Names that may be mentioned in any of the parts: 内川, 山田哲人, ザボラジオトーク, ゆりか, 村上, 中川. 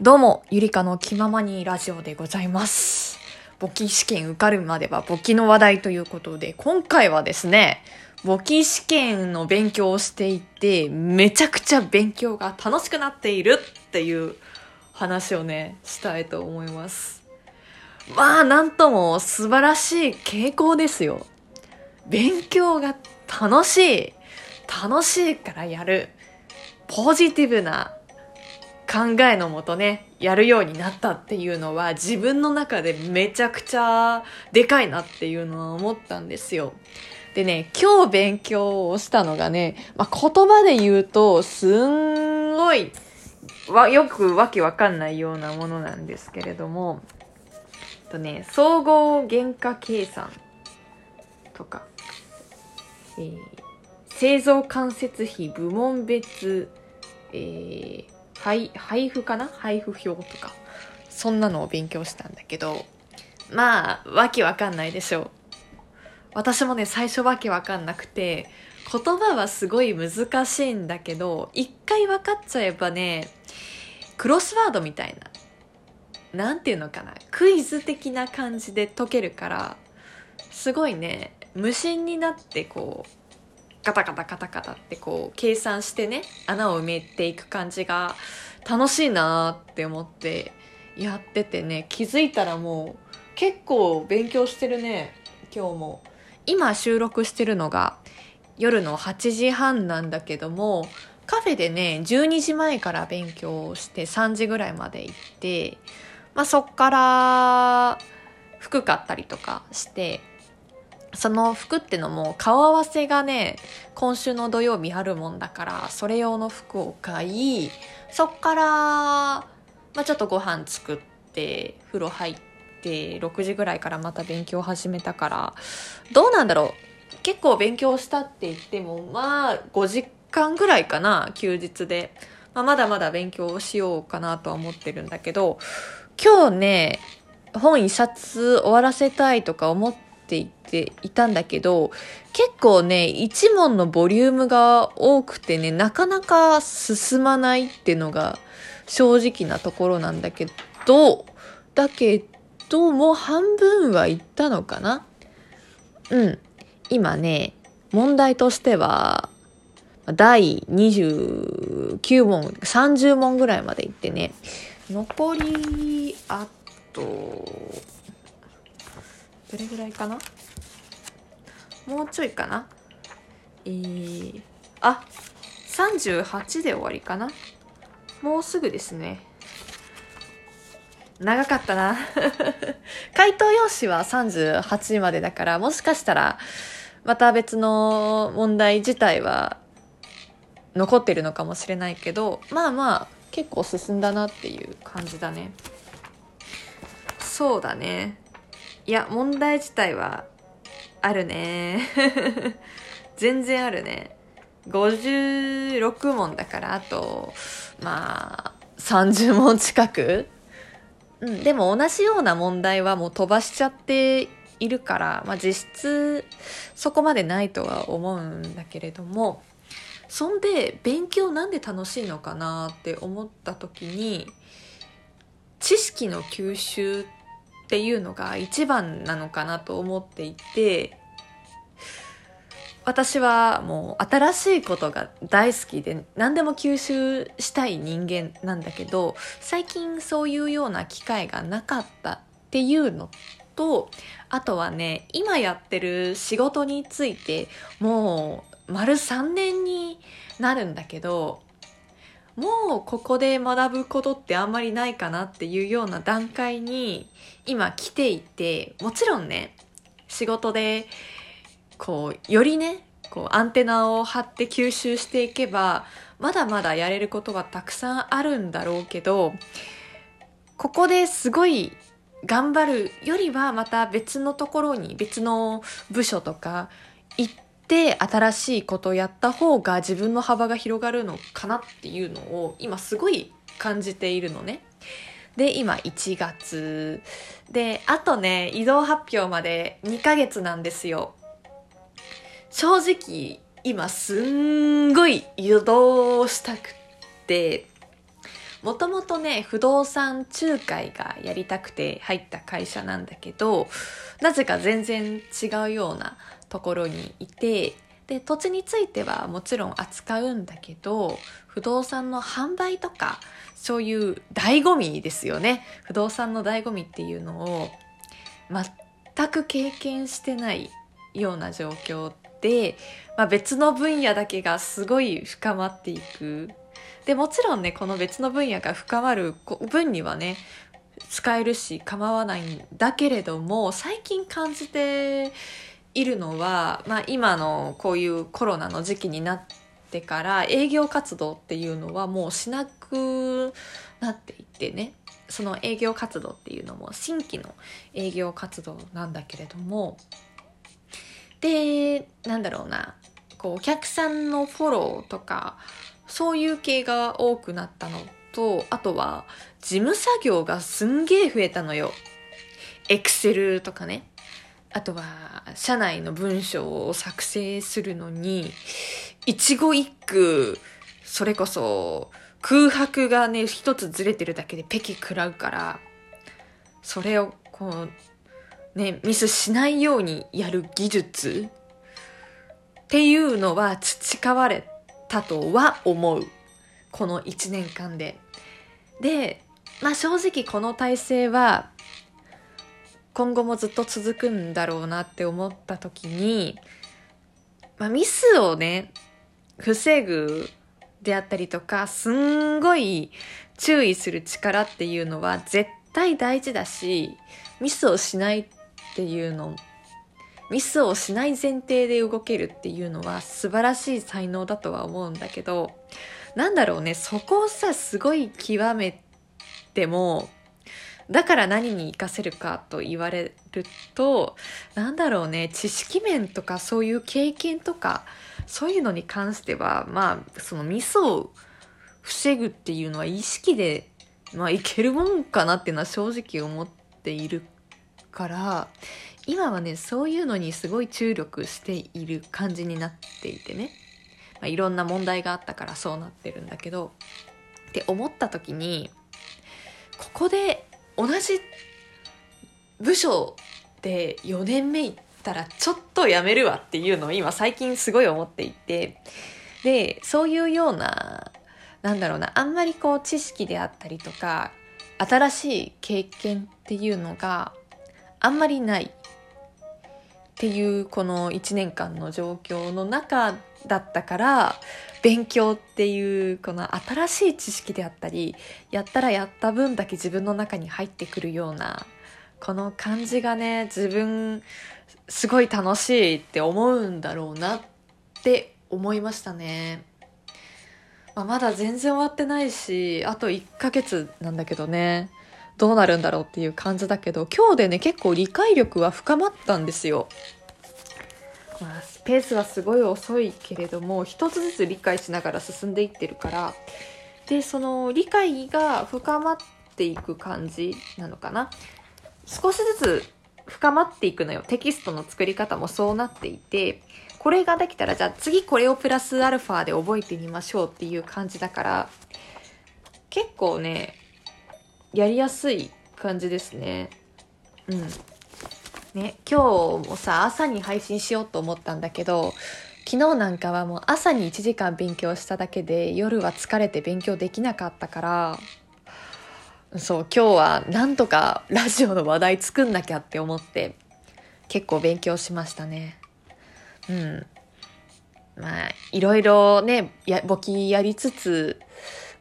どうもゆりかの気ままにラジオでございます。簿記試験受かるまでは簿記の話題ということで、今回はですね、簿記試験の勉強をしていてめちゃくちゃ勉強が楽しくなっているっていう話をねしたいと思います。まあなんとも素晴らしい傾向ですよ。勉強が楽しい、楽しいからやる、ポジティブな考えのもとねやるようになったっていうのは、自分の中でめちゃくちゃでかいなっていうのは思ったんですよ。でね、今日勉強をしたのがね、言葉で言うとすんごいよくわけわかんないようなものなんですけれども、総合原価計算とか、製造間接費部門別、配布かな、配布表とかそんなのを勉強したんだけど、まあわけわかんないでしょう。私もね最初わけわかんなくて、言葉はすごい難しいんだけど、一回わかっちゃえばね、クロスワードみたいな、なんていうのかな、クイズ的な感じで解けるから、すごいね無心になってこうカタカタカタカタってこう計算してね、穴を埋めていく感じが楽しいなって思ってやっててね、気づいたらもう結構勉強してるね。今日も今収録してるのが夜の8時半なんだけども、カフェでね12時前から勉強して3時ぐらいまで行って、そっから服買ったりとかして、その服ってのも顔合わせがね今週の土曜日あるもんだから、それ用の服を買い、そっから、ちょっとご飯作って風呂入って6時ぐらいからまた勉強始めたから、どうなんだろう、結構勉強したって言っても5時間ぐらいかな休日で、まだまだ勉強しようかなとは思ってるんだけど、今日ね本一冊終わらせたいとか思っていていたんだけど、結構ね一問のボリュームが多くてね、なかなか進まないってのが正直なところなんだけど、もう半分はいったのかな。今ね問題としては第29問30問ぐらいまでいってね、残りあとどれぐらいかな、もうちょいかな、38で終わりかな、もうすぐですね。長かったな回答用紙は38までだから、もしかしたらまた別の問題自体は残ってるのかもしれないけど、結構進んだなっていう感じだね。そうだね、いや問題自体はあるね全然あるね。56問だからあと30問近く、でも同じような問題はもう飛ばしちゃっているから、実質そこまでないとは思うんだけれども、そんで勉強なんで楽しいのかなって思った時に、知識の吸収っていうのが一番なのかなと思っていて、私はもう新しいことが大好きで何でも吸収したい人間なんだけど、最近そういうような機会がなかったっていうのと、あとはね今やってる仕事についてもう丸3年になるんだけど、もうここで学ぶことってあんまりないかなっていうような段階に今来ていて、もちろんね仕事でこうよりねこうアンテナを張って吸収していけばまだまだやれることがたくさんあるんだろうけど、ここですごい頑張るよりはまた別のところに別の部署とか行って新しいことをやった方が自分の幅が広がるのかなっていうのを今すごい感じているのね。で今1月で、あとね異動発表まで2ヶ月なんですよ。正直今すんごい移動したくって、もともとね、不動産仲介がやりたくて入った会社なんだけど、なぜか全然違うようなところにいて、で土地についてはもちろん扱うんだけど、不動産の販売とかそういう醍醐味ですよね。不動産の醍醐味っていうのを全く経験してないような状況で、別の分野だけがすごい深まっていく。でもちろんね、この別の分野が深まる分にはね使えるし構わないんだけれども、最近感じているのは、今のこういうコロナの時期になってから営業活動っていうのはもうしなくなっていってね、その営業活動っていうのも新規の営業活動なんだけれども、でなんだろうな、こうお客さんのフォローとかそういう系が多くなったのと、あとは事務作業がすんげー増えたのよ。エクセルとかね、あとは社内の文章を作成するのに一語一句、それこそ空白がね一つずれてるだけでペキ食らうから、それをこうねミスしないようにやる技術っていうのは培われたとは思う、この1年間で。で、正直この体制は今後もずっと続くんだろうなって思った時に、ミスをね防ぐであったりとか、すんごい注意する力っていうのは絶対大事だし、ミスをしないっていうの、ミスをしない前提で動けるっていうのは素晴らしい才能だとは思うんだけど、なんだろうね、そこをさすごい極めてもだから何に活かせるかと言われると、なんだろうね、知識面とかそういう経験とかそういうのに関しては、そのミスを防ぐっていうのは意識でいけるもんかなっていうのは正直思っているから、今はねそういうのにすごい注力している感じになっていてね、いろんな問題があったからそうなってるんだけど、って思った時に、ここで同じ部署で4年目行ったらちょっとやめるわっていうのを今最近すごい思っていて、でそういうような、なんだろうな、あんまりこう知識であったりとか新しい経験っていうのがあんまりないっていうこの1年間の状況の中だったから、勉強っていうこの新しい知識であったり、やったらやった分だけ自分の中に入ってくるようなこの感じがね、自分すごい楽しいって思うんだろうなって思いましたね。まだ全然終わってないし、あと1ヶ月なんだけどね、どうなるんだろうっていう感じだけど、今日でね結構理解力は深まったんですよ。ペースはすごい遅いけれども、一つずつ理解しながら進んでいってるから、でその理解が深まっていく感じなのかな、少しずつ深まっていくのよ。テキストの作り方もそうなっていて、これができたらじゃあ次これをプラスアルファで覚えてみましょうっていう感じだから、結構ねやりやすい感じですね。今日もさ朝に配信しようと思ったんだけど、昨日なんかはもう朝に1時間勉強しただけで夜は疲れて勉強できなかったから、そう今日はなんとかラジオの話題作んなきゃって思って結構勉強しましたね。いろいろね簿記やりつつ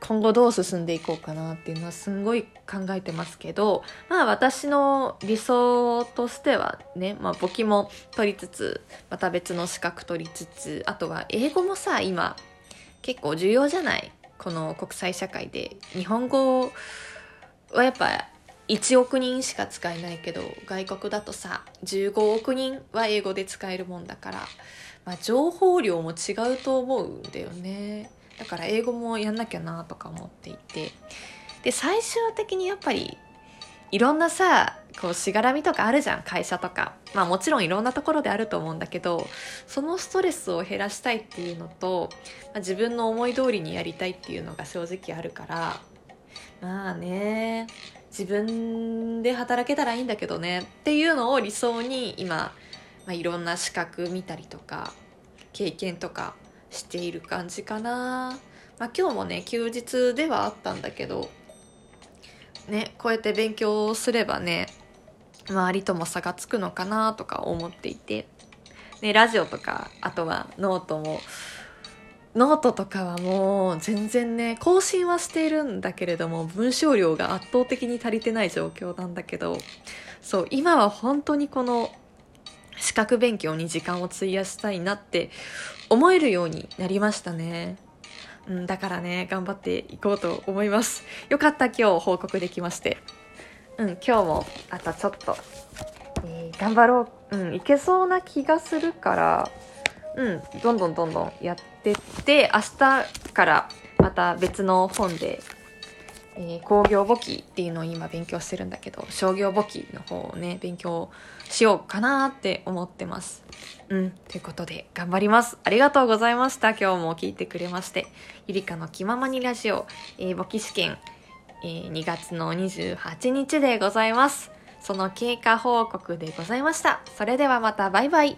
今後どう進んでいこうかなっていうのはすんごい考えてますけど、私の理想としてはね、簿記も取りつつ、また別の資格取りつつ、あとは英語もさ今結構重要じゃない、この国際社会で。日本語はやっぱ1億人しか使えないけど、外国だとさ15億人は英語で使えるもんだから、情報量も違うと思うんだよね。だから英語もやんなきゃなとか思っていて、で最終的にやっぱりいろんなさこうしがらみとかあるじゃん、会社とか。もちろんいろんなところであると思うんだけど、そのストレスを減らしたいっていうのと、自分の思い通りにやりたいっていうのが正直あるから、まあね、自分で働けたらいいんだけどねっていうのを理想に今、まあ、いろんな資格見たりとか経験とかしている感じかな。まあ、今日もね休日ではあったんだけどね、こうやって勉強すればね周りとも差がつくのかなとか思っていて、ね、ラジオとかあとはノートも、ノートとかはもう全然ね更新はしているんだけれども文章量が圧倒的に足りてない状況なんだけど、そう今は本当にこの資格勉強に時間を費やしたいなって思えるようになりましたね。うん、だからね頑張っていこうと思います。よかった、今日報告できまして。今日もあとちょっと、頑張ろう、いけそうな気がするから、どんどんやってって、明日からまた別の本で、工業簿記っていうのを今勉強してるんだけど、商業簿記の方をね勉強しようかなって思ってます。ということで頑張ります。ありがとうございました。今日も聞いてくれまして。ゆりかの気ままにラジオ、簿記試験2月の28日でございます。その経過報告でございました。それではまた、バイバイ。